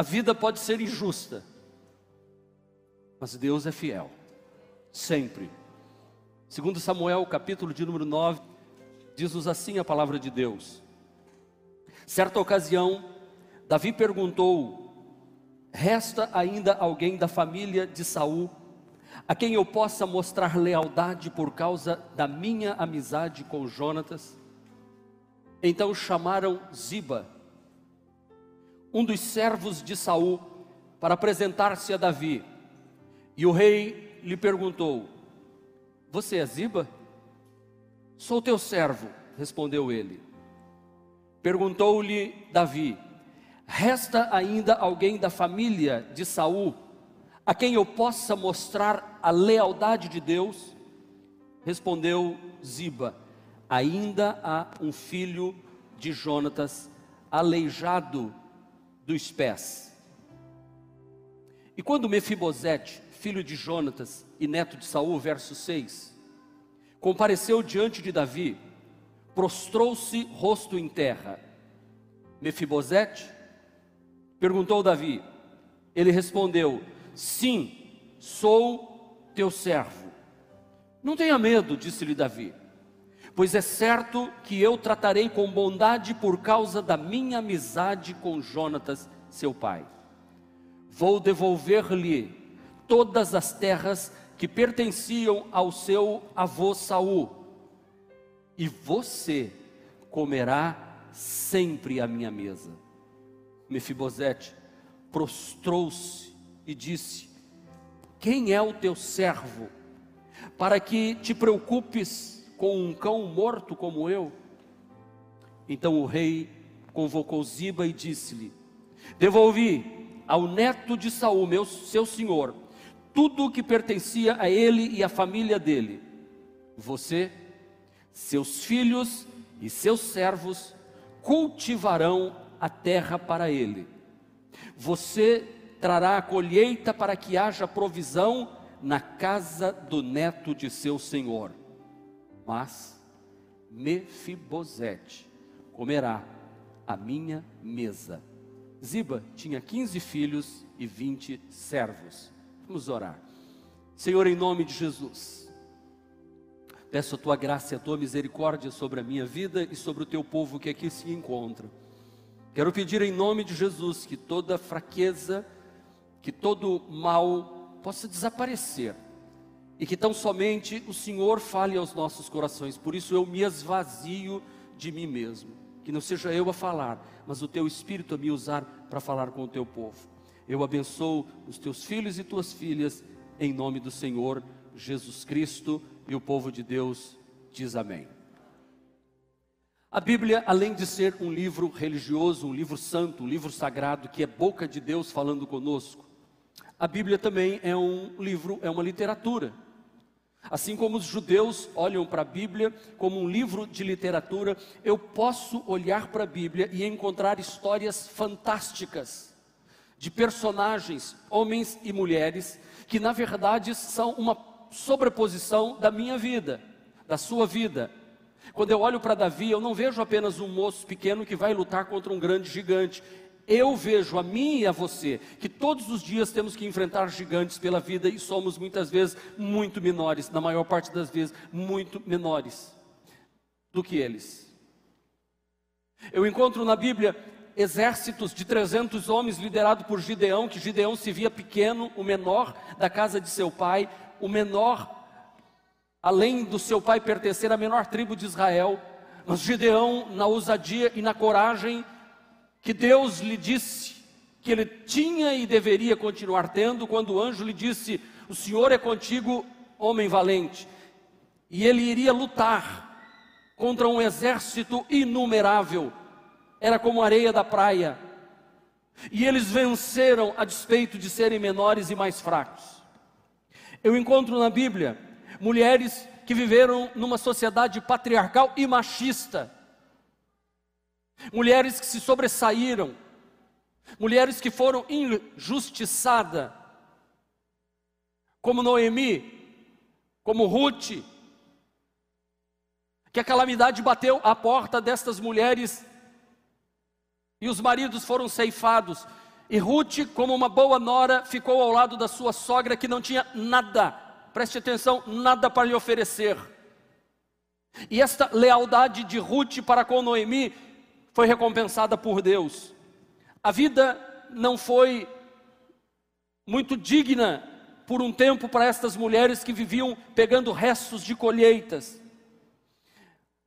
A vida pode ser injusta, mas Deus é fiel, sempre. Segundo Samuel, capítulo de número 9, diz-nos assim a palavra de Deus. Certa ocasião, Davi perguntou: resta ainda alguém da família de Saul, a quem eu possa mostrar lealdade por causa da minha amizade com Jônatas? Então chamaram Ziba, um dos servos de Saul, para apresentar-se a Davi. E o rei lhe perguntou: você é Ziba? Sou teu servo, respondeu ele. Perguntou-lhe Davi: resta ainda alguém da família de Saul, a quem eu possa mostrar a lealdade de Deus? Respondeu Ziba: ainda há um filho de Jônatas, aleijado dos pés. E quando Mefibosete, filho de Jônatas e neto de Saul, verso 6, compareceu diante de Davi, prostrou-se rosto em terra. Mefibosete? Perguntou Davi. Ele respondeu: sim, sou teu servo. Não tenha medo, disse-lhe Davi, pois é certo que eu tratarei com bondade por causa da minha amizade com Jônatas, seu pai. Vou devolver-lhe todas as terras que pertenciam ao seu avô Saul, e você comerá sempre à minha mesa. Mefibosete prostrou-se e disse: quem é o teu servo, para que te preocupes com um cão morto como eu? Então o rei convocou Ziba e disse-lhe: devolvi ao neto de Saul, seu senhor, tudo o que pertencia a ele e à família dele. Você, seus filhos e seus servos cultivarão a terra para ele. Você trará a colheita para que haja provisão na casa do neto de seu senhor. Mas Mefibosete comerá a minha mesa. Ziba tinha 15 filhos e 20 servos. Vamos orar. Senhor, em nome de Jesus, peço a tua graça e a tua misericórdia sobre a minha vida e sobre o teu povo que aqui se encontra. Quero pedir em nome de Jesus que toda fraqueza, que todo mal possa desaparecer, e que tão somente o Senhor fale aos nossos corações. Por isso eu me esvazio de mim mesmo, que não seja eu a falar, mas o teu Espírito a me usar para falar com o teu povo. Eu abençoo os teus filhos e tuas filhas, em nome do Senhor Jesus Cristo, e o povo de Deus diz amém. A Bíblia, além de ser um livro religioso, um livro santo, um livro sagrado, que é boca de Deus falando conosco, a Bíblia também é um livro, é uma literatura. Assim como os judeus olham para a Bíblia como um livro de literatura, eu posso olhar para a Bíblia e encontrar histórias fantásticas, de personagens, homens e mulheres, que na verdade são uma sobreposição da minha vida, da sua vida. Quando eu olho para Davi, eu não vejo apenas um moço pequeno que vai lutar contra um grande gigante. Eu vejo a mim e a você, que todos os dias temos que enfrentar gigantes pela vida, e somos muitas vezes muito menores, na maior parte das vezes, muito menores do que eles. Eu encontro na Bíblia exércitos de 300 homens liderado por Gideão, que Gideão se via pequeno, o menor da casa de seu pai, o menor, além do seu pai pertencer à menor tribo de Israel. Mas Gideão, na ousadia e na coragem que Deus lhe disse que ele tinha e deveria continuar tendo, quando o anjo lhe disse: o Senhor é contigo, homem valente, e ele iria lutar contra um exército inumerável, era como areia da praia, e eles venceram a despeito de serem menores e mais fracos. Eu encontro na Bíblia mulheres que viveram numa sociedade patriarcal e machista, mulheres que se sobressaíram, mulheres que foram injustiçadas, como Noemi, como Ruth, que a calamidade bateu à porta destas mulheres, e os maridos foram ceifados, E Ruth, como uma boa nora, ficou ao lado da sua sogra que não tinha nada, preste atenção, nada para lhe oferecer. E esta lealdade de Ruth para com Noemi foi recompensada por Deus. A vida não foi muito digna por um tempo para estas mulheres que viviam pegando restos de colheitas.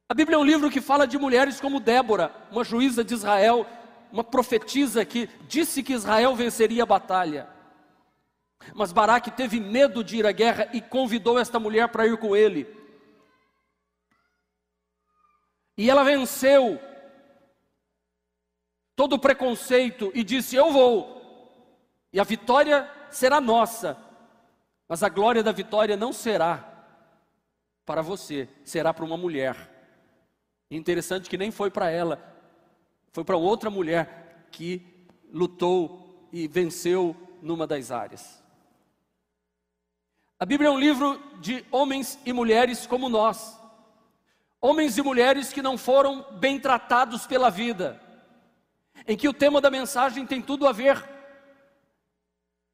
A Bíblia é um livro que fala de mulheres como Débora, uma juíza de Israel, uma profetisa que disse que Israel venceria a batalha. Mas Baraque teve medo de ir à guerra e convidou esta mulher para ir com ele. E ela venceu todo o preconceito e disse: eu vou, e a vitória será nossa, mas a glória da vitória não será para você, será para uma mulher. Interessante que nem foi para ela, foi para outra mulher que lutou e venceu numa das áreas. A Bíblia é um livro de homens e mulheres como nós, homens e mulheres que não foram bem tratados pela vida, em que o tema da mensagem tem tudo a ver,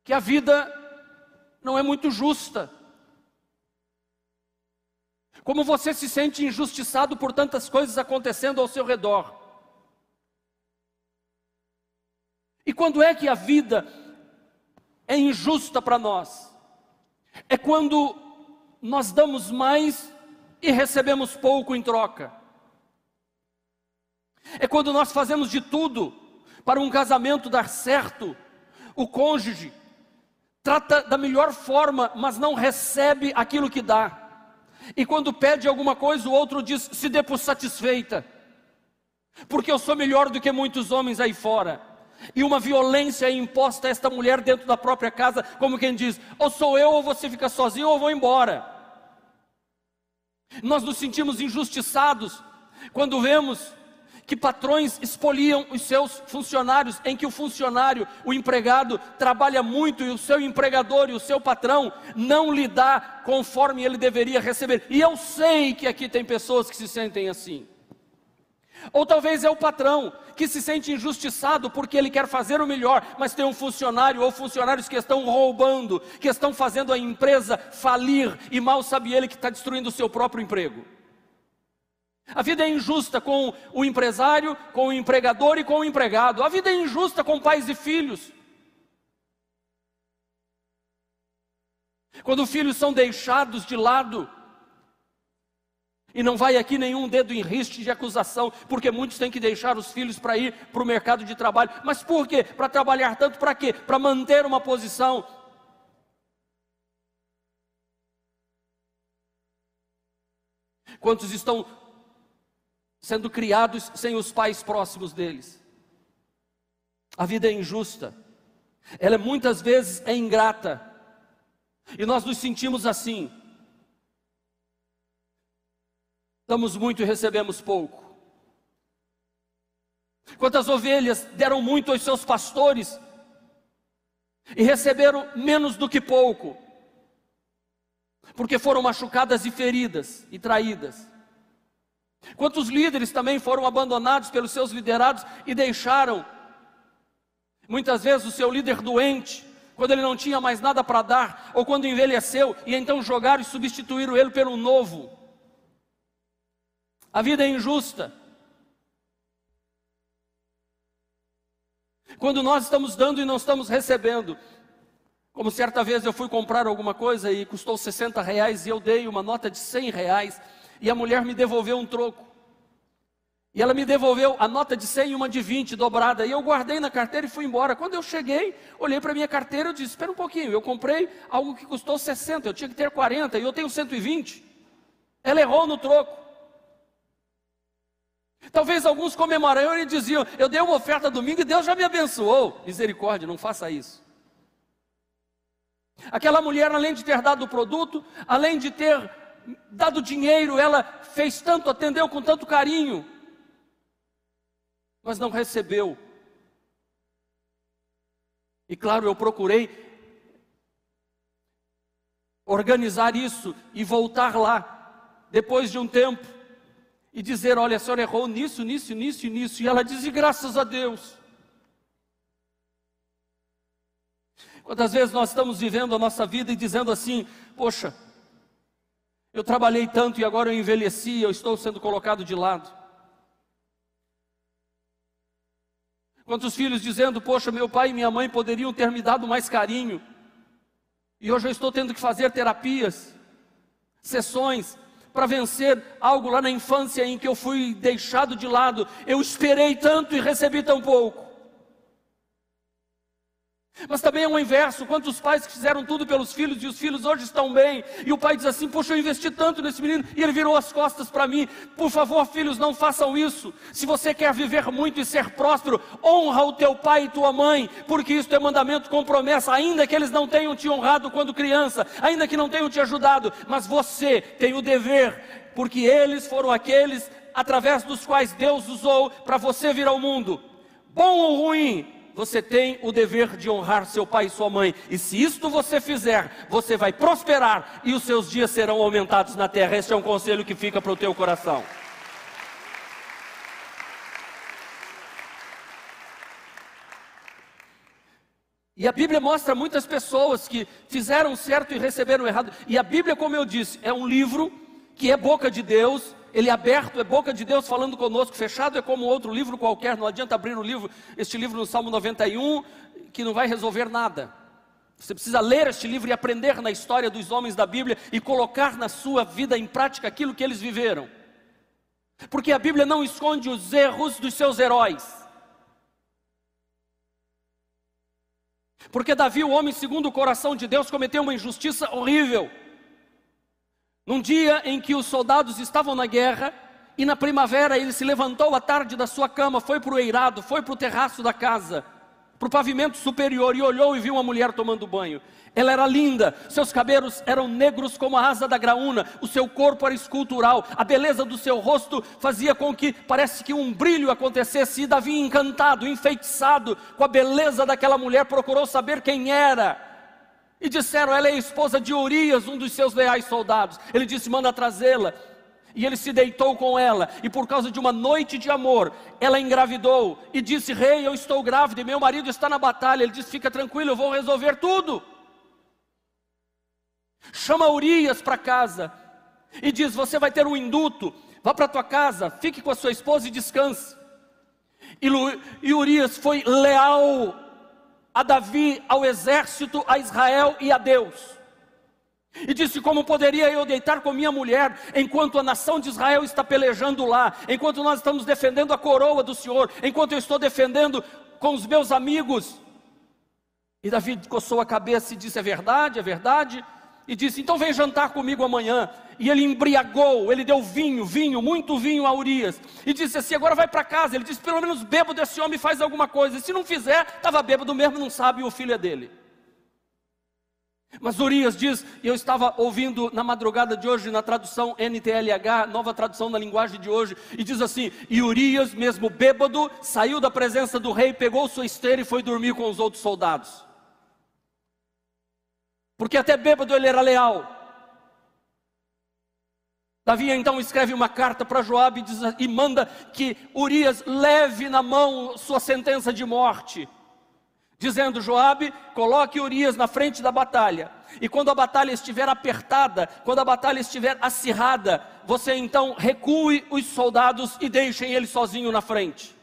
que a vida não é muito justa. Como você se sente injustiçado por tantas coisas acontecendo ao seu redor. E quando é que a vida é injusta para nós? É quando nós damos mais e recebemos pouco em troca. É quando nós fazemos de tudo para um casamento dar certo, o cônjuge trata da melhor forma, mas não recebe aquilo que dá. E quando pede alguma coisa, o outro diz: se dê por satisfeita, porque eu sou melhor do que muitos homens aí fora. E uma violência é imposta a esta mulher dentro da própria casa, como quem diz: ou sou eu, ou você fica sozinho, ou eu vou embora. Nós nos sentimos injustiçados quando vemos que patrões espoliam os seus funcionários, em que o funcionário, o empregado, trabalha muito e o seu empregador e o seu patrão não lhe dá conforme ele deveria receber. E eu sei que aqui tem pessoas que se sentem assim. Ou talvez é o patrão que se sente injustiçado porque ele quer fazer o melhor, mas tem um funcionário ou funcionários que estão roubando, que estão fazendo a empresa falir, e mal sabe ele que está destruindo o seu próprio emprego. A vida é injusta com o empresário, com o empregador e com o empregado. A vida é injusta com pais e filhos. Quando filhos são deixados de lado, e não vai aqui nenhum dedo em riste de acusação, porque muitos têm que deixar os filhos para ir para o mercado de trabalho. Mas por quê? Para trabalhar tanto, para quê? Para manter uma posição. Quantos estão sendo criados sem os pais próximos deles? A vida é injusta, ela muitas vezes é ingrata, e nós nos sentimos assim. Damos muito e recebemos pouco. Quantas ovelhas deram muito aos seus pastores e receberam menos do que pouco, porque foram machucadas e feridas e traídas. Quantos líderes também foram abandonados pelos seus liderados e deixaram, muitas vezes, o seu líder doente, quando ele não tinha mais nada para dar, ou quando envelheceu, e então jogaram e substituíram ele pelo novo. A vida é injusta. Quando nós estamos dando e não estamos recebendo. Como certa vez eu fui comprar alguma coisa e custou R$60 e eu dei uma nota de R$100. E a mulher me devolveu um troco, e ela me devolveu a nota de 100 e uma de 20 dobrada, e eu guardei na carteira e fui embora. Quando eu cheguei, olhei para a minha carteira e disse: espera um pouquinho, eu comprei algo que custou 60, eu tinha que ter 40, e eu tenho 120, ela errou no troco. Talvez alguns comemoraram e diziam: eu dei uma oferta domingo e Deus já me abençoou. Misericórdia, não faça isso. Aquela mulher, além de ter dado o produto, além de ter dado dinheiro, ela fez tanto, atendeu com tanto carinho, mas não recebeu. E claro, eu procurei organizar isso e voltar lá, depois de um tempo, e dizer: olha, a senhora errou nisso, nisso, nisso e nisso. E ela diz: graças a Deus. Quantas vezes nós estamos vivendo a nossa vida e dizendo assim: poxa, eu trabalhei tanto e agora eu envelheci, eu estou sendo colocado de lado. Quantos filhos dizendo: poxa, meu pai e minha mãe poderiam ter me dado mais carinho, e hoje eu estou tendo que fazer terapias, sessões, para vencer algo lá na infância em que eu fui deixado de lado, eu esperei tanto e recebi tão pouco. Mas também é o inverso: quantos pais que fizeram tudo pelos filhos e os filhos hoje estão bem, e o pai diz assim: poxa, eu investi tanto nesse menino e ele virou as costas para mim. Por favor, filhos, não façam isso. Se você quer viver muito e ser próspero, honra o teu pai e tua mãe, porque isto é mandamento com promessa, ainda que eles não tenham te honrado quando criança, ainda que não tenham te ajudado, mas você tem o dever, porque eles foram aqueles através dos quais Deus usou para você vir ao mundo. Bom ou ruim, você tem o dever de honrar seu pai e sua mãe, e se isto você fizer, você vai prosperar e os seus dias serão aumentados na terra. Este é um conselho que fica para o teu coração. E a Bíblia mostra muitas pessoas que fizeram certo e receberam errado. E a Bíblia, como eu disse, é um livro que é boca de Deus. Ele é aberto, é boca de Deus falando conosco. Fechado é como outro livro qualquer, não adianta abrir o livro, este livro no Salmo 91, que não vai resolver nada. Você precisa ler este livro e aprender na história dos homens da Bíblia e colocar na sua vida em prática aquilo que eles viveram. Porque a Bíblia não esconde os erros dos seus heróis. Porque Davi, o homem segundo o coração de Deus, cometeu uma injustiça horrível. Num dia em que os soldados estavam na guerra, e na primavera ele se levantou à tarde da sua cama, foi para o eirado, foi para o terraço da casa, para o pavimento superior, e olhou e viu uma mulher tomando banho. Ela era linda, seus cabelos eram negros como a asa da graúna, o seu corpo era escultural, a beleza do seu rosto fazia com que parece que um brilho acontecesse, e Davi, encantado, enfeitiçado com a beleza daquela mulher, procurou saber quem era. E disseram: ela é a esposa de Urias, um dos seus leais soldados. Ele disse: manda trazê-la. E ele se deitou com ela, e por causa de uma noite de amor, ela engravidou, e disse: rei, eu estou grávida, e meu marido está na batalha. Ele disse: fica tranquilo, eu vou resolver tudo. Chama Urias para casa, e diz: você vai ter um induto, vá para tua casa, fique com a sua esposa e descanse. E Urias foi leal a Davi, ao exército, a Israel e a Deus, e disse: como poderia eu deitar com minha mulher, enquanto a nação de Israel está pelejando lá, enquanto nós estamos defendendo a coroa do Senhor, enquanto eu estou defendendo com os meus amigos? E Davi coçou a cabeça e disse: é verdade, e disse: então vem jantar comigo amanhã. E ele embriagou, ele deu vinho, muito vinho a Urias, e disse assim: agora vai para casa. Ele disse: pelo menos bebo desse homem, faz alguma coisa, e se não fizer, estava bêbado mesmo, não sabe, o filho é dele. Mas Urias diz, e eu estava ouvindo na madrugada de hoje, na tradução NTLH, nova tradução na linguagem de hoje, e diz assim: e Urias, mesmo bêbado, saiu da presença do rei, pegou sua esteira e foi dormir com os outros soldados, porque até bêbado ele era leal. Davi então escreve uma carta para Joab e manda que Urias leve na mão sua sentença de morte, dizendo: Joab, coloque Urias na frente da batalha, e quando a batalha estiver apertada, quando a batalha estiver acirrada, você então recue os soldados e deixem ele sozinho na frente.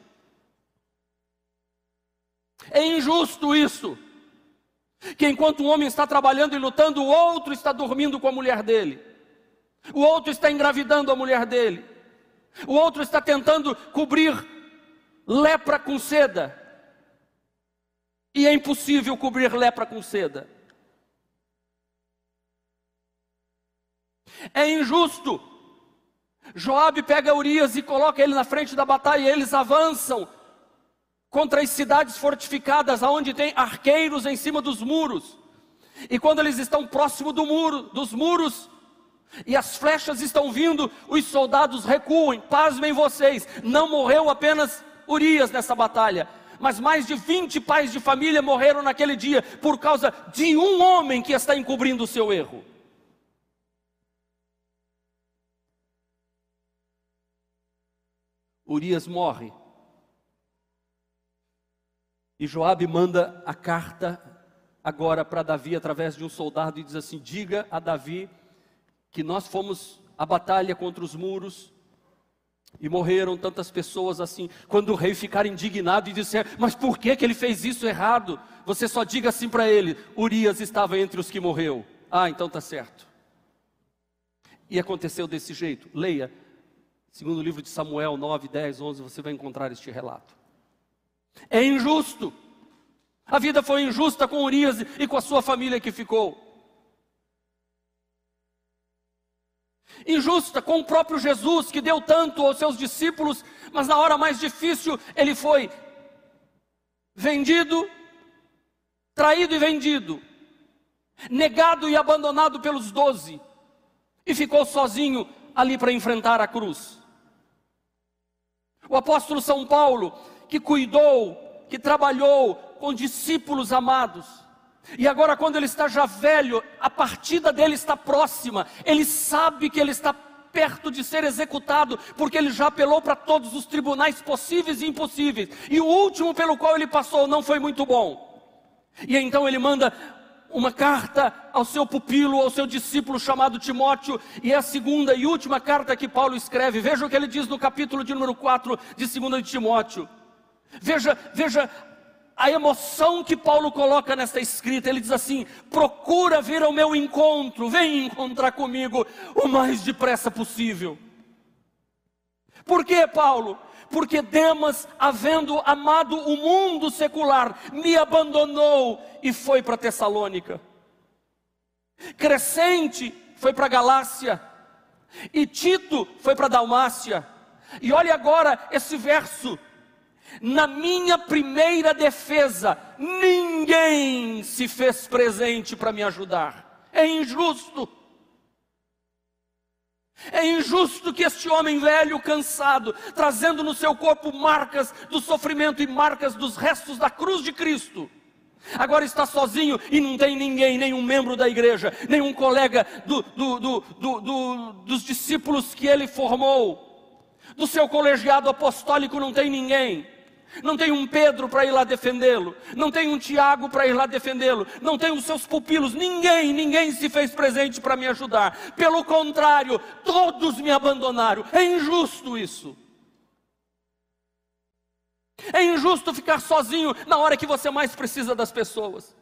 É injusto isso, que enquanto um homem está trabalhando e lutando, o outro está dormindo com a mulher dele. O outro está engravidando a mulher dele. O outro está tentando cobrir lepra com seda. E é impossível cobrir lepra com seda. É injusto. Joabe pega Urias e coloca ele na frente da batalha, e eles avançam contra as cidades fortificadas, aonde tem arqueiros em cima dos muros. E quando eles estão próximo do muro, dos muros, e as flechas estão vindo, os soldados recuem. Pasmem vocês, não morreu apenas Urias nessa batalha, mas mais de 20 pais de família morreram naquele dia, por causa de um homem que está encobrindo o seu erro. Urias morre, e Joabe manda a carta agora para Davi através de um soldado e diz assim: diga a Davi que nós fomos à batalha contra os muros e morreram tantas pessoas assim. Quando o rei ficar indignado e disser, mas por que ele fez isso errado? Você só diga assim para ele: Urias estava entre os que morreu. Ah, então está certo. E aconteceu desse jeito. Leia, segundo o livro de Samuel 9, 10, 11, você vai encontrar este relato. É injusto. A vida foi injusta com Urias e com a sua família que ficou. Injusta com o próprio Jesus, que deu tanto aos seus discípulos, mas na hora mais difícil ele foi vendido, traído e vendido, negado e abandonado pelos 12, e ficou sozinho ali para enfrentar a cruz. O apóstolo São Paulo, que cuidou, que trabalhou com discípulos amados, e agora quando ele está já velho, a partida dele está próxima, ele sabe que ele está perto de ser executado, porque ele já apelou para todos os tribunais possíveis e impossíveis, e o último pelo qual ele passou não foi muito bom, e então ele manda uma carta ao seu pupilo, ao seu discípulo chamado Timóteo, e é a segunda e última carta que Paulo escreve. Veja o que ele diz no capítulo de número 4 de 2 de Timóteo, veja a emoção que Paulo coloca nesta escrita. Ele diz assim: procura vir ao meu encontro, vem encontrar comigo o mais depressa possível. Por quê, Paulo? Porque Demas, havendo amado o mundo secular, me abandonou e foi para Tessalônica. Crescente foi para Galácia e Tito foi para Dalmácia. E olha agora esse verso: na minha primeira defesa, ninguém se fez presente para me ajudar. É injusto. É injusto que este homem velho, cansado, trazendo no seu corpo marcas do sofrimento e marcas dos restos da cruz de Cristo, agora está sozinho e não tem ninguém, nenhum membro da igreja, nenhum colega dos discípulos que ele formou, do seu colegiado apostólico não tem ninguém. Não tem um Pedro para ir lá defendê-lo, não tem um Tiago para ir lá defendê-lo, não tem os seus pupilos, ninguém se fez presente para me ajudar. Pelo contrário, todos me abandonaram. É injusto isso. É injusto ficar sozinho na hora que você mais precisa das pessoas.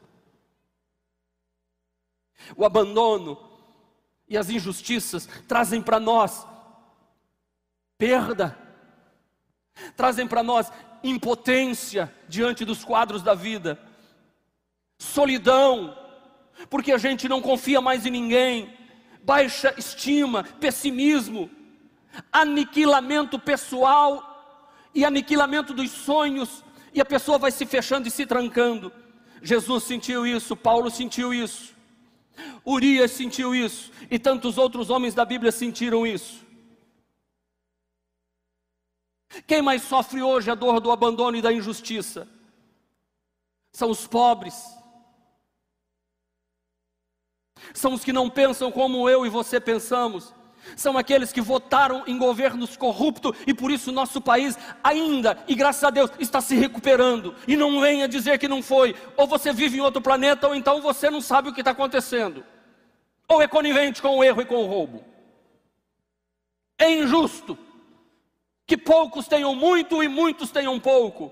O abandono e as injustiças trazem para nós perda, trazem para nós impotência diante dos quadros da vida, solidão, porque a gente não confia mais em ninguém, baixa estima, pessimismo, aniquilamento pessoal e aniquilamento dos sonhos, e a pessoa vai se fechando e se trancando. Jesus sentiu isso, Paulo sentiu isso, Urias sentiu isso, e tantos outros homens da Bíblia sentiram isso. Quem mais sofre hoje a dor do abandono e da injustiça? São os pobres. São os que não pensam como eu e você pensamos. São aqueles que votaram em governos corruptos, e por isso nosso país ainda, e graças a Deus, está se recuperando. E não venha dizer que não foi. Ou você vive em outro planeta, ou então você não sabe o que está acontecendo. Ou é conivente com o erro e com o roubo. É injusto que poucos tenham muito e muitos tenham pouco.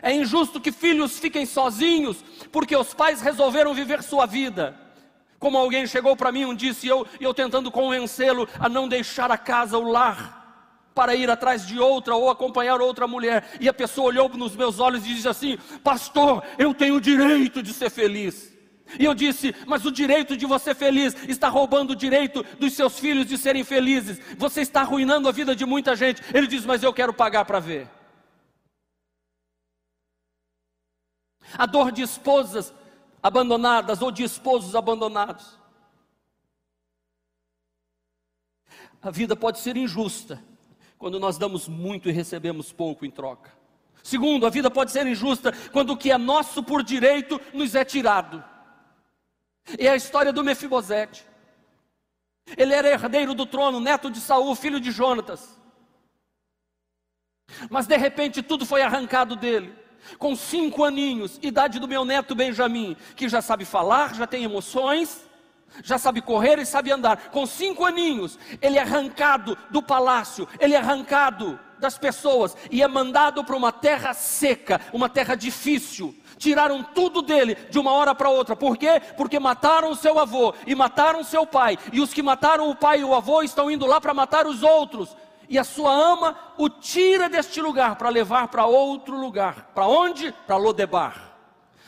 É injusto que filhos fiquem sozinhos porque os pais resolveram viver sua vida. Como alguém chegou para mim um dia e eu tentando convencê-lo a não deixar a casa, o lar, para ir atrás de outra ou acompanhar outra mulher. E a pessoa olhou nos meus olhos e disse assim: pastor, eu tenho o direito de ser feliz. E eu disse: mas o direito de você feliz está roubando o direito dos seus filhos de serem felizes. Você está arruinando a vida de muita gente. Ele diz: mas eu quero pagar para ver. A dor de esposas abandonadas ou de esposos abandonados. A vida pode ser injusta quando nós damos muito e recebemos pouco em troca. Segundo, a vida pode ser injusta quando o que é nosso por direito nos é tirado. É a história do Mefibosete. Ele era herdeiro do trono, neto de Saul, filho de Jônatas. Mas de repente tudo foi arrancado dele. Com 5 aninhos, idade do meu neto Benjamim, que já sabe falar, já tem emoções, já sabe correr e sabe andar. Com 5 aninhos, ele é arrancado do palácio, ele é arrancado das pessoas e é mandado para uma terra seca, uma terra difícil. Tiraram tudo dele de uma hora para outra. Por quê? Porque mataram o seu avô e mataram o seu pai, e os que mataram o pai e o avô estão indo lá para matar os outros. E a sua ama o tira deste lugar para levar para outro lugar. Para onde? Para Lodebar,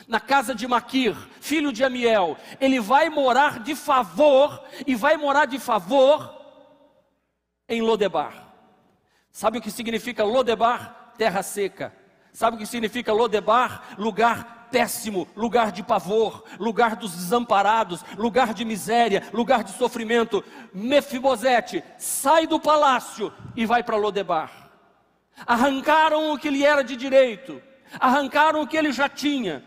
na casa de Maquir, filho de Amiel. Ele vai morar de favor, e vai morar de favor em Lodebar. Sabe o que significa Lodebar? Terra seca. Sabe o que significa Lodebar? Lugar péssimo, lugar de pavor, lugar dos desamparados, lugar de miséria, lugar de sofrimento. Mefibosete sai do palácio e vai para Lodebar. Arrancaram o que lhe era de direito, arrancaram o que ele já tinha.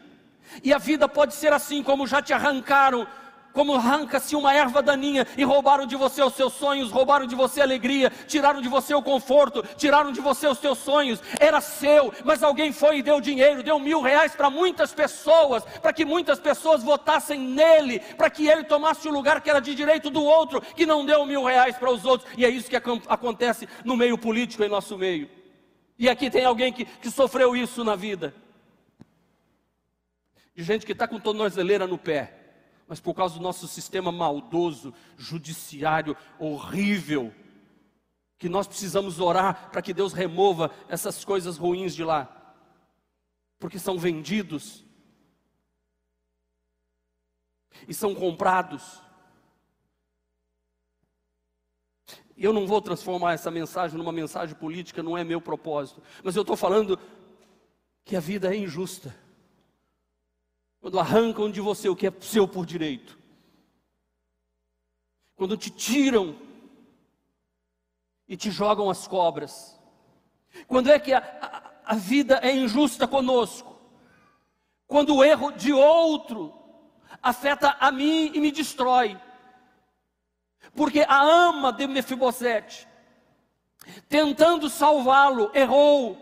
E a vida pode ser assim, como já te arrancaram, como arranca-se uma erva daninha e roubaram de você os seus sonhos, roubaram de você a alegria, tiraram de você o conforto, tiraram de você os seus sonhos. Era seu, mas alguém foi e deu dinheiro, deu R$1.000 para muitas pessoas, para que muitas pessoas votassem nele, para que ele tomasse o lugar que era de direito do outro, que não deu R$1.000 para os outros. E é isso que acontece no meio político, em nosso meio. E aqui tem alguém que sofreu isso na vida. De gente que está com tornozeleira no pé, mas por causa do nosso sistema maldoso, judiciário, horrível, que nós precisamos orar para que Deus remova essas coisas ruins de lá, porque são vendidos, e são comprados. Eu não vou transformar essa mensagem numa mensagem política, não é meu propósito, mas eu estou falando que a vida é injusta, quando arrancam de você o que é seu por direito, quando te tiram e te jogam as cobras. Quando é que a vida é injusta conosco? Quando o erro de outro afeta a mim e me destrói. Porque a ama de Mefibosete, tentando salvá-lo, errou,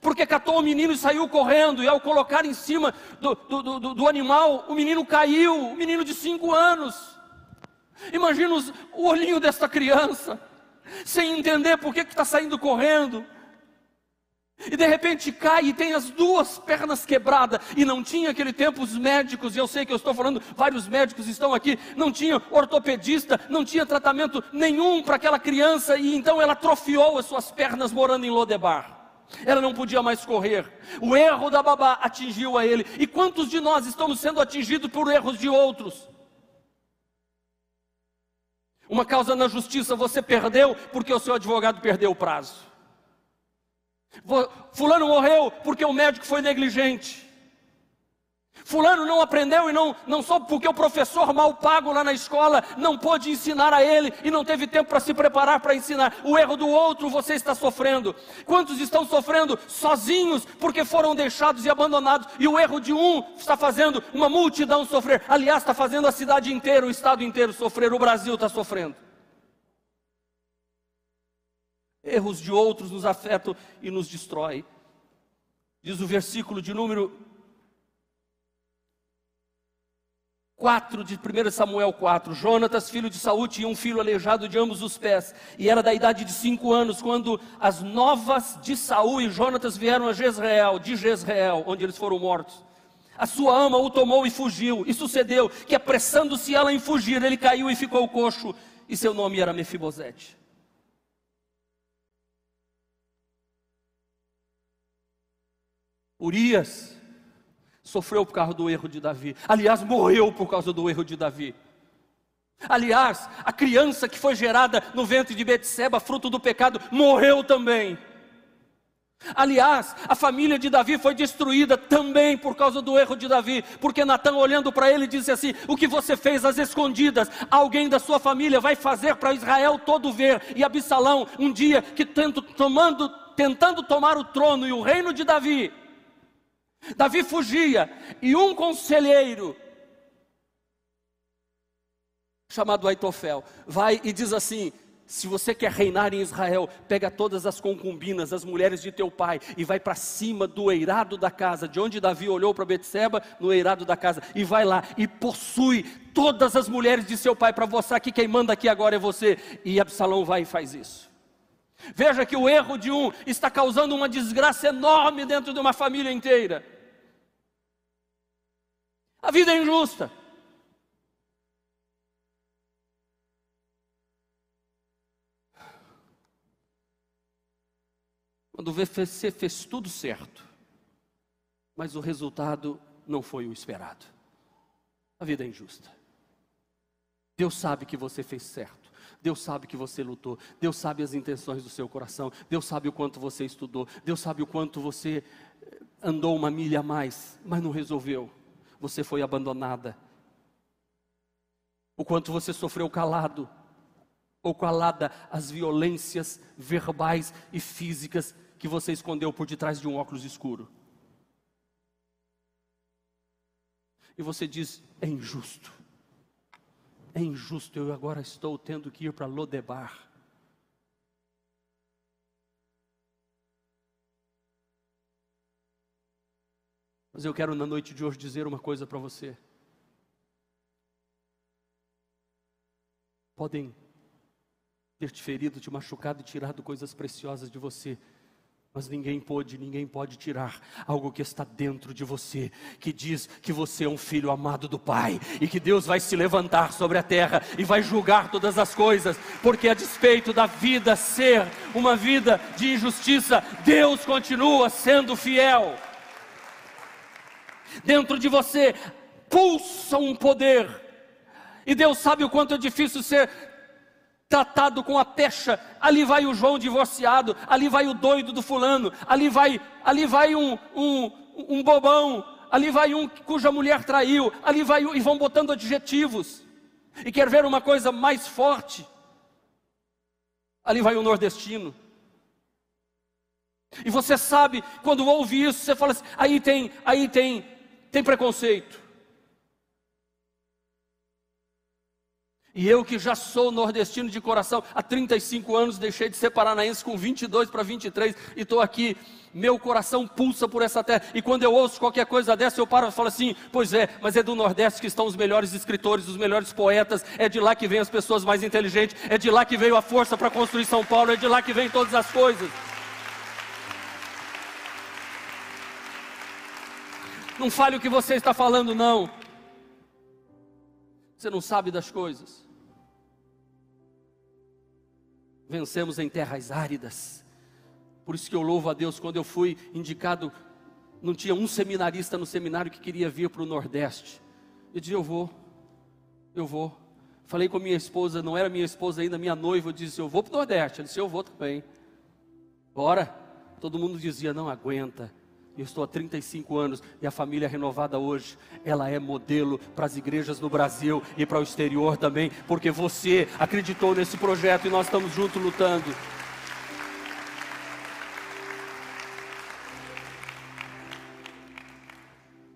porque catou o menino e saiu correndo, e ao colocar em cima do animal, o menino caiu, um menino de 5 anos. Imagina o olhinho desta criança, sem entender por que está saindo correndo, e de repente cai e tem as 2 pernas quebradas. E não tinha aquele tempo os médicos, e eu sei que eu estou falando, vários médicos estão aqui, não tinha ortopedista, não tinha tratamento nenhum para aquela criança, e então ela atrofiou as suas pernas morando em Lodebar. Ela não podia mais correr. O erro da babá atingiu a ele. E quantos de nós estamos sendo atingidos por erros de outros? Uma causa na justiça você perdeu porque o seu advogado perdeu o prazo. Fulano morreu porque o médico foi negligente. Fulano não aprendeu e não soube porque o professor mal pago lá na escola não pôde ensinar a ele e não teve tempo para se preparar para ensinar. O erro do outro você está sofrendo. Quantos estão sofrendo sozinhos porque foram deixados e abandonados, e o erro de um está fazendo uma multidão sofrer? Aliás, está fazendo a cidade inteira, o estado inteiro sofrer, o Brasil está sofrendo. Erros de outros nos afetam e nos destrói. Diz o versículo de número 4 de 1 Samuel 4, Jônatas, filho de Saul, tinha um filho aleijado de ambos os pés, e era da idade de 5 anos, quando as novas de Saul e Jônatas vieram a Jezreel, onde eles foram mortos. A sua ama o tomou e fugiu, e sucedeu que, apressando-se ela em fugir, ele caiu e ficou coxo, e seu nome era Mefibosete. Urias sofreu por causa do erro de Davi. Aliás, morreu por causa do erro de Davi. Aliás, a criança que foi gerada no ventre de Betseba, fruto do pecado, morreu também. Aliás, a família de Davi foi destruída também por causa do erro de Davi, porque Natã, olhando para ele, disse assim: o que você fez às escondidas, alguém da sua família vai fazer para Israel todo ver. E Absalão, um dia que tentando tomar o trono e o reino de Davi fugia, e um conselheiro chamado Aitofel vai e diz assim: Se você quer reinar em Israel, pega todas as concubinas, as mulheres de teu pai, e vai para cima do eirado da casa, de onde Davi olhou para Betseba, no eirado da casa, e vai lá, e possui todas as mulheres de seu pai, para mostrar que quem manda aqui agora é você. E Absalão vai e faz isso. Veja que o erro de um está causando uma desgraça enorme dentro de uma família inteira. A vida é injusta. Quando você fez tudo certo, mas o resultado não foi o esperado. A vida é injusta. Deus sabe que você fez certo. Deus sabe que você lutou. Deus sabe as intenções do seu coração. Deus sabe o quanto você estudou. Deus sabe o quanto você andou uma milha a mais, mas não resolveu. Você foi abandonada. O quanto você sofreu calado, ou calada, as violências verbais e físicas que você escondeu por detrás de um óculos escuro. E você diz, é injusto, eu agora estou tendo que ir para Lodebar. Mas eu quero na noite de hoje dizer uma coisa para você. Podem ter te ferido, te machucado e tirado coisas preciosas de você, mas ninguém pode tirar algo que está dentro de você, que diz que você é um filho amado do Pai, e que Deus vai se levantar sobre a terra, e vai julgar todas as coisas, porque a despeito da vida ser uma vida de injustiça, Deus continua sendo fiel. Dentro de você pulsa um poder, e Deus sabe o quanto é difícil ser tratado com a pecha. Ali vai o João divorciado, ali vai o doido do fulano, ali vai um bobão, ali vai um cuja mulher traiu, ali vai um, e vão botando adjetivos. E quer ver uma coisa mais forte? Ali vai um nordestino. E você sabe, quando ouve isso, você fala assim, aí tem preconceito. E eu que já sou nordestino de coração, há 35 anos deixei de ser paranaense com 22 para 23 e estou aqui, meu coração pulsa por essa terra. E quando eu ouço qualquer coisa dessa, eu paro e falo assim, pois é, mas é do Nordeste que estão os melhores escritores, os melhores poetas, é de lá que vêm as pessoas mais inteligentes, é de lá que veio a força para construir São Paulo, é de lá que vêm todas as coisas. Não fale o que você está falando, não. Você não sabe das coisas. Vencemos em terras áridas. Por isso que eu louvo a Deus. Quando eu fui indicado, não tinha um seminarista no seminário que queria vir para o Nordeste. Eu disse, eu vou. Falei com a minha esposa, não era minha esposa ainda, minha noiva. Eu disse, eu vou para o Nordeste. Ela disse, eu vou também. Bora. Todo mundo dizia, não aguenta. Eu estou há 35 anos e a família renovada hoje, ela é modelo para as igrejas no Brasil e para o exterior também, porque você acreditou nesse projeto e nós estamos juntos lutando.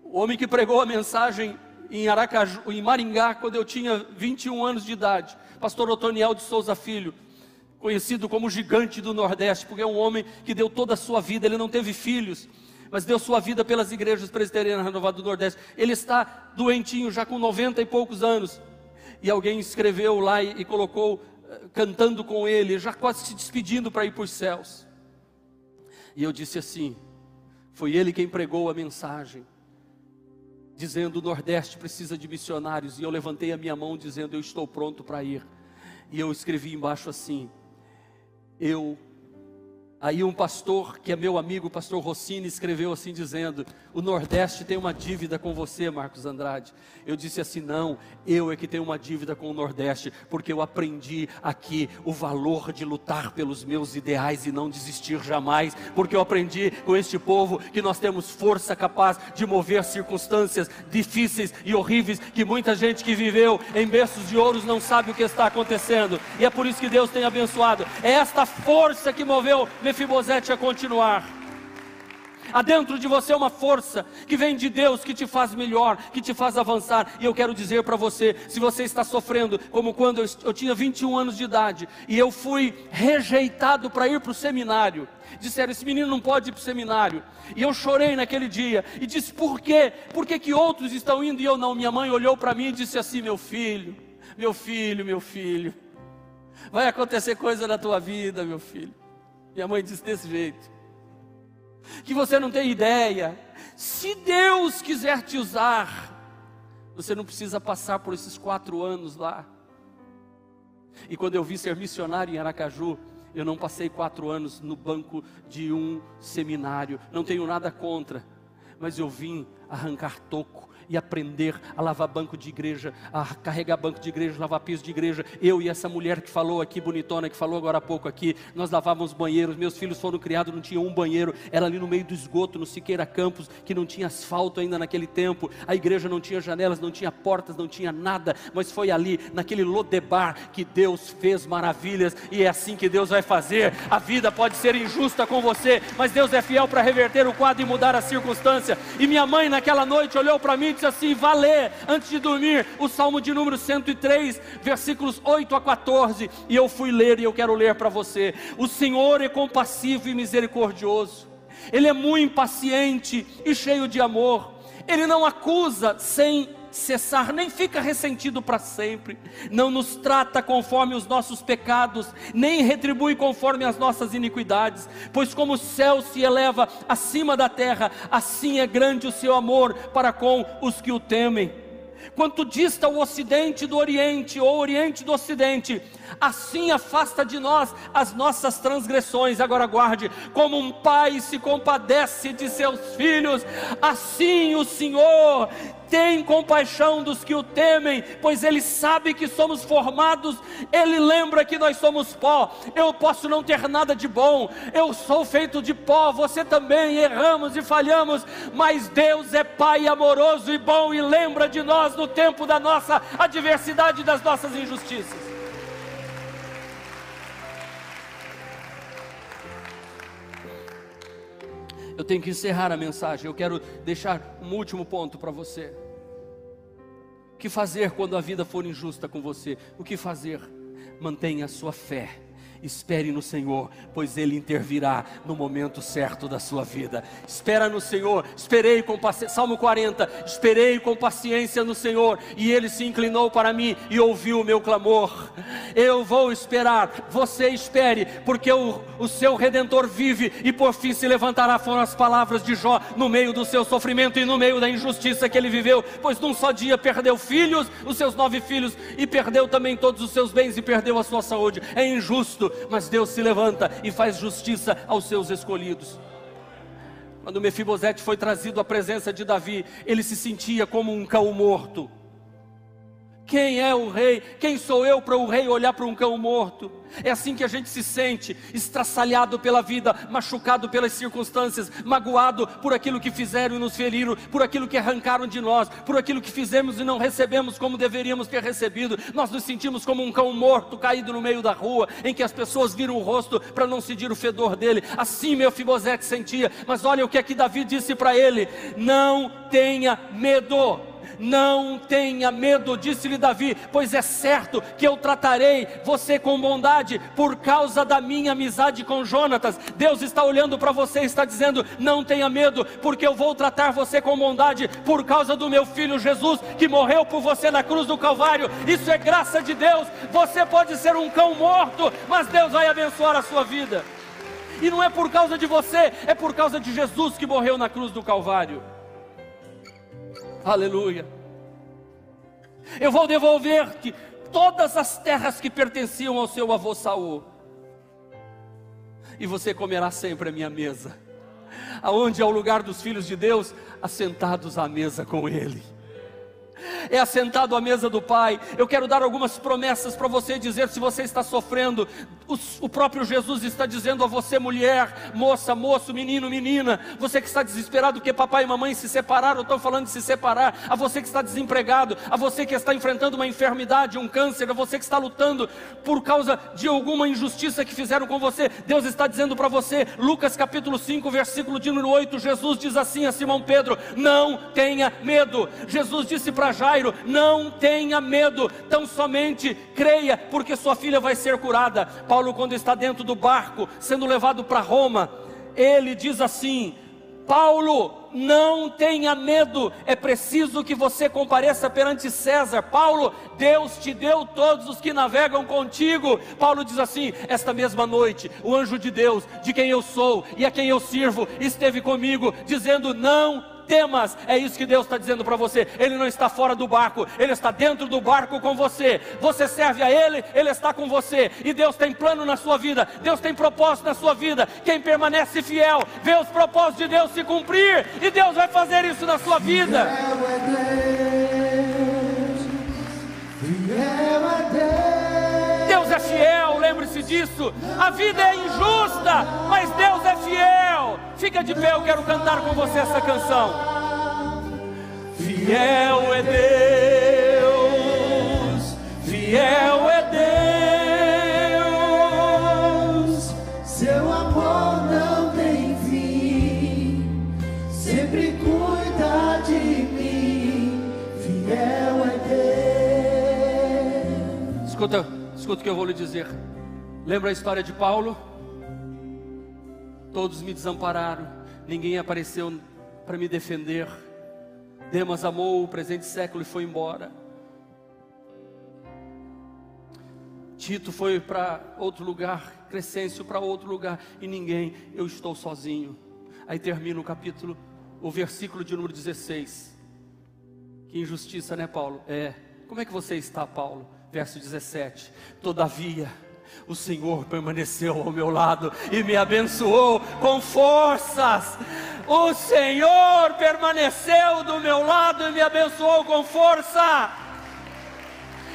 O homem que pregou a mensagem em Aracaju, em Maringá, quando eu tinha 21 anos de idade, pastor Otoniel de Souza Filho, conhecido como o gigante do Nordeste, porque é um homem que deu toda a sua vida, ele não teve filhos, mas deu sua vida pelas igrejas presbiterianas renovadas do Nordeste. Ele está doentinho, já com 90 e poucos anos, e alguém escreveu lá e colocou, cantando com ele, já quase se despedindo para ir para os céus. E eu disse assim, foi ele quem pregou a mensagem, dizendo o Nordeste precisa de missionários, e eu levantei a minha mão dizendo, eu estou pronto para ir, e eu escrevi embaixo assim, Aí um pastor, que é meu amigo, o pastor Rossini, escreveu assim dizendo, o Nordeste tem uma dívida com você, Marcos Andrade. Eu disse assim, não, eu é que tenho uma dívida com o Nordeste, porque eu aprendi aqui o valor de lutar pelos meus ideais e não desistir jamais, porque eu aprendi com este povo que nós temos força capaz de mover circunstâncias difíceis e horríveis, que muita gente que viveu em berços de ouros não sabe o que está acontecendo, e é por isso que Deus tem abençoado, é esta força que moveu Mefibosete a continuar, Há dentro de você uma força que vem de Deus, que te faz melhor, que te faz avançar. E eu quero dizer para você, se você está sofrendo, como quando eu tinha 21 anos de idade, e eu fui rejeitado para ir para o seminário, disseram, esse menino não pode ir para o seminário, e eu chorei naquele dia, e disse, por quê? Por que que outros estão indo e eu não? Minha mãe olhou para mim e disse assim, meu filho, vai acontecer coisa na tua vida, meu filho. Minha mãe disse desse jeito, que você não tem ideia, se Deus quiser te usar, você não precisa passar por esses 4 anos lá. E quando eu vim ser missionário em Aracaju, eu não passei 4 anos no banco de um seminário, não tenho nada contra, mas eu vim arrancar toco e aprender a lavar banco de igreja, a carregar banco de igreja, lavar piso de igreja. Eu e essa mulher que falou aqui, bonitona, que falou agora há pouco aqui, nós lavávamos banheiros. Meus filhos foram criados, não tinha um banheiro, era ali no meio do esgoto, no Siqueira Campos, que não tinha asfalto ainda naquele tempo, a igreja não tinha janelas, não tinha portas, não tinha nada, mas foi ali, naquele Lodebar, que Deus fez maravilhas, e é assim que Deus vai fazer. A vida pode ser injusta com você, mas Deus é fiel para reverter o quadro e mudar a circunstância. E minha mãe naquela noite olhou para mim e disse assim, vá ler antes de dormir o Salmo de número 103, versículos 8-14, e eu fui ler, e eu quero ler para você. O Senhor é compassivo e misericordioso, Ele é muito impaciente e cheio de amor, Ele não acusa sem cessar, nem fica ressentido para sempre, não nos trata conforme os nossos pecados, nem retribui conforme as nossas iniquidades, pois como o céu se eleva acima da terra, assim é grande o seu amor para com os que o temem. Quanto dista o ocidente do oriente, ou o oriente do ocidente, assim afasta de nós as nossas transgressões. Agora guarde, como um pai se compadece de seus filhos, assim o Senhor tem compaixão dos que o temem, pois Ele sabe que somos formados, Ele lembra que nós somos pó. Eu posso não ter nada de bom, eu sou feito de pó, você também, erramos e falhamos, mas Deus é Pai amoroso e bom, e lembra de nós no tempo da nossa adversidade e das nossas injustiças. Eu tenho que encerrar a mensagem, eu quero deixar um último ponto para você. O que fazer quando a vida for injusta com você? O que fazer? Mantenha a sua fé, espere no Senhor, pois Ele intervirá no momento certo da sua vida. Espera no Senhor, esperei com paciência, Salmo 40, esperei com paciência no Senhor, e Ele se inclinou para mim e ouviu o meu clamor. Eu vou esperar, você espere, porque o seu Redentor vive, e por fim se levantará. Foram as palavras de Jó no meio do seu sofrimento e no meio da injustiça que ele viveu, pois num só dia perdeu filhos, os seus 9 filhos, e perdeu também todos os seus bens, e perdeu a sua saúde. É injusto, mas Deus se levanta e faz justiça aos seus escolhidos. Quando Mefibosete foi trazido à presença de Davi, ele se sentia como um cão morto. Quem é o rei? Quem sou eu para o rei olhar para um cão morto? É assim que a gente se sente, estraçalhado pela vida, machucado pelas circunstâncias, magoado por aquilo que fizeram e nos feriram, por aquilo que arrancaram de nós, por aquilo que fizemos e não recebemos como deveríamos ter recebido. Nós nos sentimos como um cão morto, caído no meio da rua, em que as pessoas viram o rosto para não sentir o fedor dele. Assim Mefibosete sentia, mas olha o que é que Davi disse para ele: não tenha medo. Não tenha medo, disse-lhe Davi, pois é certo que eu tratarei você com bondade, por causa da minha amizade com Jônatas. Deus está olhando para você e está dizendo, não tenha medo, porque eu vou tratar você com bondade, por causa do meu filho Jesus, que morreu por você na cruz do Calvário. Isso é graça de Deus. Você pode ser um cão morto, mas Deus vai abençoar a sua vida, e não é por causa de você, é por causa de Jesus que morreu na cruz do Calvário. Aleluia. Eu vou devolver-te todas as terras que pertenciam ao seu avô Saul, e você comerá sempre a minha mesa, aonde é o lugar dos filhos de Deus, assentados à mesa com Ele. É assentado à mesa do Pai. Eu quero dar algumas promessas para você, dizer, se você está sofrendo, O próprio Jesus está dizendo a você, mulher, moça, moço, menino, menina, você que está desesperado porque papai e mamãe se separaram, ou estão falando de se separar, a você que está desempregado, a você que está enfrentando uma enfermidade, um câncer, a você que está lutando por causa de alguma injustiça que fizeram com você, Deus está dizendo para você, Lucas capítulo 5, versículo de número 8, Jesus diz assim a Simão Pedro: não tenha medo. Jesus disse para Jairo: não tenha medo, tão somente creia, porque sua filha vai ser curada. Paulo, quando está dentro do barco, sendo levado para Roma, ele diz assim: Paulo, não tenha medo, é preciso que você compareça perante César. Paulo, Deus te deu todos os que navegam contigo. Paulo diz assim: esta mesma noite, o anjo de Deus, de quem eu sou e a quem eu sirvo, esteve comigo, dizendo: não temas. É isso que Deus está dizendo para você. Ele não está fora do barco, Ele está dentro do barco com você. Você serve a Ele, Ele está com você. E Deus tem plano na sua vida, Deus tem propósito na sua vida. Quem permanece fiel vê os propósitos de Deus se cumprir, e Deus vai fazer isso na sua vida. Deus é fiel, lembre-se disso. A vida é injusta, mas Deus é fiel. Fica de pé, eu quero cantar com você essa canção. Fiel é Deus, fiel é Deus, seu amor não tem fim, sempre cuida de mim. Fiel é Deus. Escuta o que eu vou lhe dizer. Lembra a história de Paulo? Todos me desampararam, ninguém apareceu para me defender. Demas amou o presente século e foi embora. Tito foi para outro lugar, Crescente para outro lugar, e ninguém, eu estou sozinho. Aí termina o capítulo, o versículo de número 16. Que injustiça, né, Paulo? É. Como é que você está, Paulo? Verso 17: todavia o Senhor permaneceu ao meu lado e me abençoou com forças. O Senhor permaneceu do meu lado e me abençoou com força.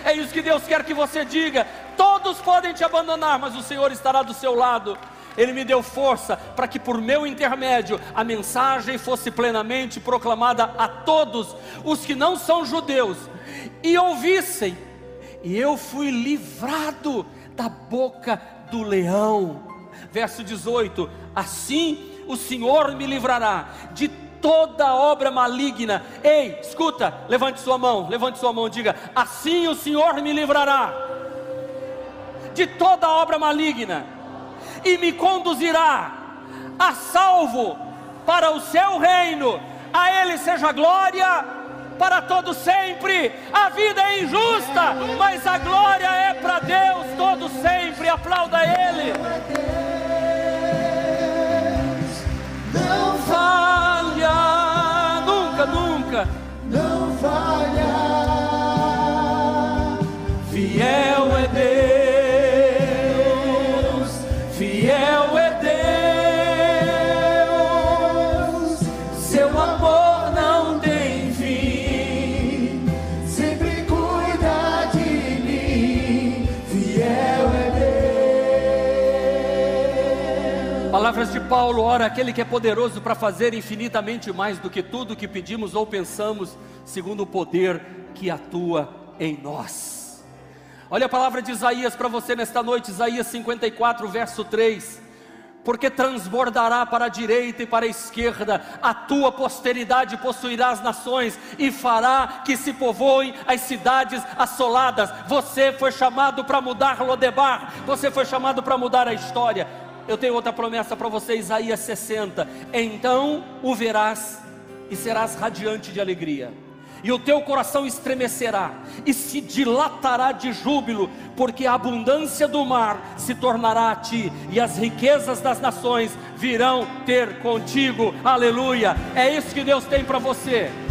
É isso que Deus quer que você diga. Todos podem te abandonar, mas o Senhor estará do seu lado. Ele me deu força para que por meu intermédio a mensagem fosse plenamente proclamada a todos os que não são judeus e ouvissem. E eu fui livrado da boca do leão. Verso 18: assim o Senhor me livrará de toda obra maligna. Ei, escuta, levante sua mão, diga: assim o Senhor me livrará de toda obra maligna, e me conduzirá a salvo para o seu reino. A Ele seja a glória para todo sempre. A vida é injusta, mas a glória é para Deus todo sempre. Aplauda Ele. Não falha, nunca, nunca. Não falha. Fiel é Deus. Palavras de Paulo: ora, aquele que é poderoso para fazer infinitamente mais do que tudo que pedimos ou pensamos, segundo o poder que atua em nós. Olha a palavra de Isaías para você nesta noite, Isaías 54, verso 3: porque transbordará para a direita e para a esquerda, a tua posteridade possuirá as nações, e fará que se povoem as cidades assoladas. Você foi chamado para mudar Lodebar, você foi chamado para mudar a história. Eu tenho outra promessa para você, Isaías 60: então o verás e serás radiante de alegria, e o teu coração estremecerá e se dilatará de júbilo, porque a abundância do mar se tornará a ti, e as riquezas das nações virão ter contigo. Aleluia! É isso que Deus tem para você.